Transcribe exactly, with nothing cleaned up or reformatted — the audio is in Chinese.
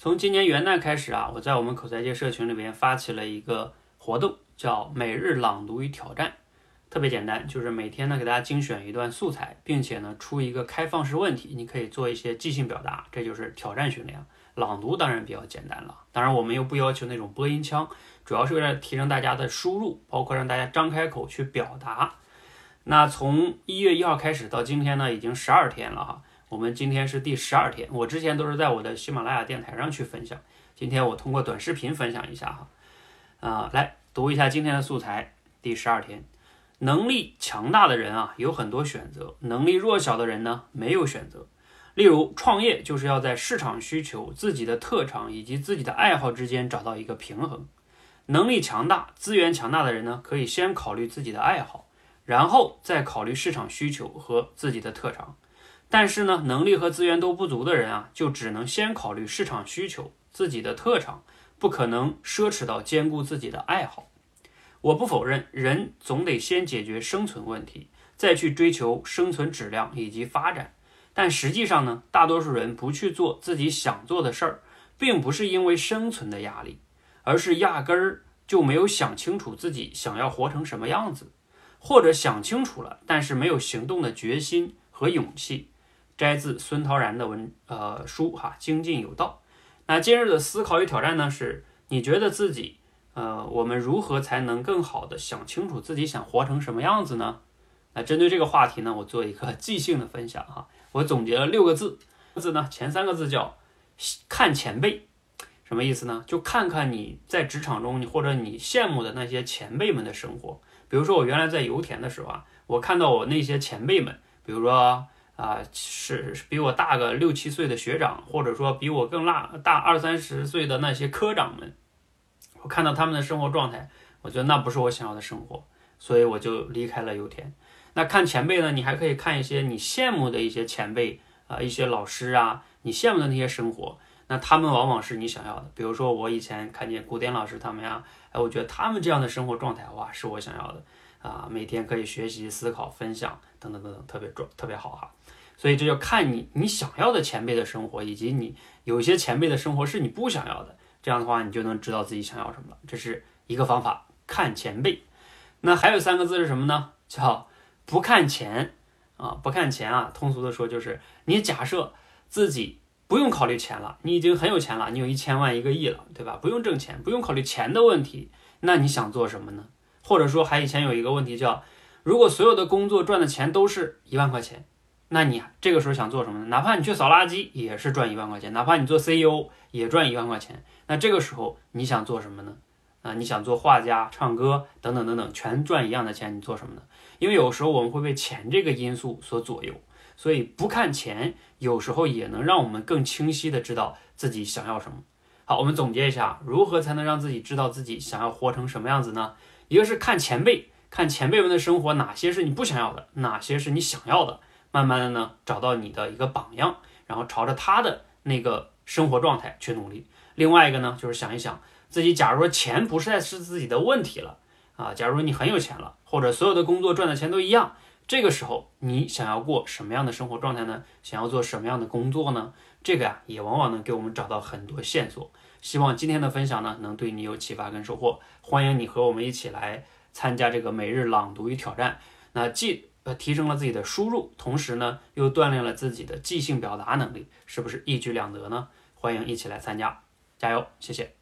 从今年元旦开始啊，我在我们口才界社群里边发起了一个活动，叫每日朗读与挑战。特别简单，就是每天呢给大家精选一段素材，并且呢出一个开放式问题，你可以做一些即兴表达，这就是挑战训练。朗读当然比较简单了，当然我们又不要求那种播音腔，主要是为了提升大家的输入，包括让大家张开口去表达。那从一月一号开始到今天呢，已经十二天了哈。我们今天是第十二天，我之前都是在我的喜马拉雅电台上去分享，今天我通过短视频分享一下哈。啊、呃，来读一下今天的素材，第十二天。能力强大的人啊，有很多选择；能力弱小的人呢，没有选择。例如，创业就是要在市场需求、自己的特长以及自己的爱好之间找到一个平衡。能力强大、资源强大的人呢，可以先考虑自己的爱好，然后再考虑市场需求和自己的特长。但是呢，能力和资源都不足的人啊，就只能先考虑市场需求、自己的特长，不可能奢侈到兼顾自己的爱好。我不否认，人总得先解决生存问题，再去追求生存质量以及发展。但实际上呢，大多数人不去做自己想做的事儿，并不是因为生存的压力，而是压根儿就没有想清楚自己想要活成什么样子，或者想清楚了，但是没有行动的决心和勇气。摘自孙陶然的文呃书哈，精进有道。那今日的思考与挑战呢，是你觉得自己。呃，我们如何才能更好的想清楚自己想活成什么样子呢？那针对这个话题呢，我做一个即兴的分享哈。我总结了六个字，字呢前三个字叫看前辈，什么意思呢？就看看你在职场中，你或者你羡慕的那些前辈们的生活。比如说我原来在油田的时候啊，我看到我那些前辈们，比如说啊、呃、是比我大个六七岁的学长，或者说比我更大大二三十岁的那些科长们。我看到他们的生活状态，我觉得那不是我想要的生活，所以我就离开了油田。那看前辈呢，你还可以看一些你羡慕的一些前辈啊、呃，一些老师啊，你羡慕的那些生活，那他们往往是你想要的。比如说我以前看见古典老师他们呀，哎，我觉得他们这样的生活状态，哇，是我想要的啊、呃，每天可以学习、思考、分享等等等等，特别壮，特别好哈。所以这就看你你想要的前辈的生活，以及你有些前辈的生活是你不想要的。这样的话，你就能知道自己想要什么了。这是一个方法，看前辈。那还有三个字是什么呢？叫不看钱啊，不看钱啊。通俗的说，就是你假设自己不用考虑钱了，你已经很有钱了，你有一千万、一个亿了，对吧？不用挣钱，不用考虑钱的问题，那你想做什么呢？或者说，还以前有一个问题叫，如果所有的工作赚的钱都是一万块钱。那你这个时候想做什么呢？哪怕你去扫垃圾也是赚一万块钱，哪怕你做 C E O 也赚一万块钱。那这个时候你想做什么呢？啊，你想做画家、唱歌等等等等，全赚一样的钱，你做什么呢？因为有时候我们会被钱这个因素所左右，所以不看钱，有时候也能让我们更清晰的知道自己想要什么。好，我们总结一下，如何才能让自己知道自己想要活成什么样子呢？一个是看前辈，看前辈们的生活，哪些是你不想要的，哪些是你想要的。慢慢的呢，找到你的一个榜样，然后朝着他的那个生活状态去努力。另外一个呢，就是想一想自己，假如说钱不再是自己的问题了啊，假如你很有钱了，或者所有的工作赚的钱都一样，这个时候你想要过什么样的生活状态呢？想要做什么样的工作呢？这个呀、啊，也往往能给我们找到很多线索。希望今天的分享呢，能对你有启发跟收获。欢迎你和我们一起来参加这个每日朗读与挑战。那记。提升了自己的输入，同时呢又锻炼了自己的即兴表达能力，是不是一举两得呢？欢迎一起来参加，加油，谢谢。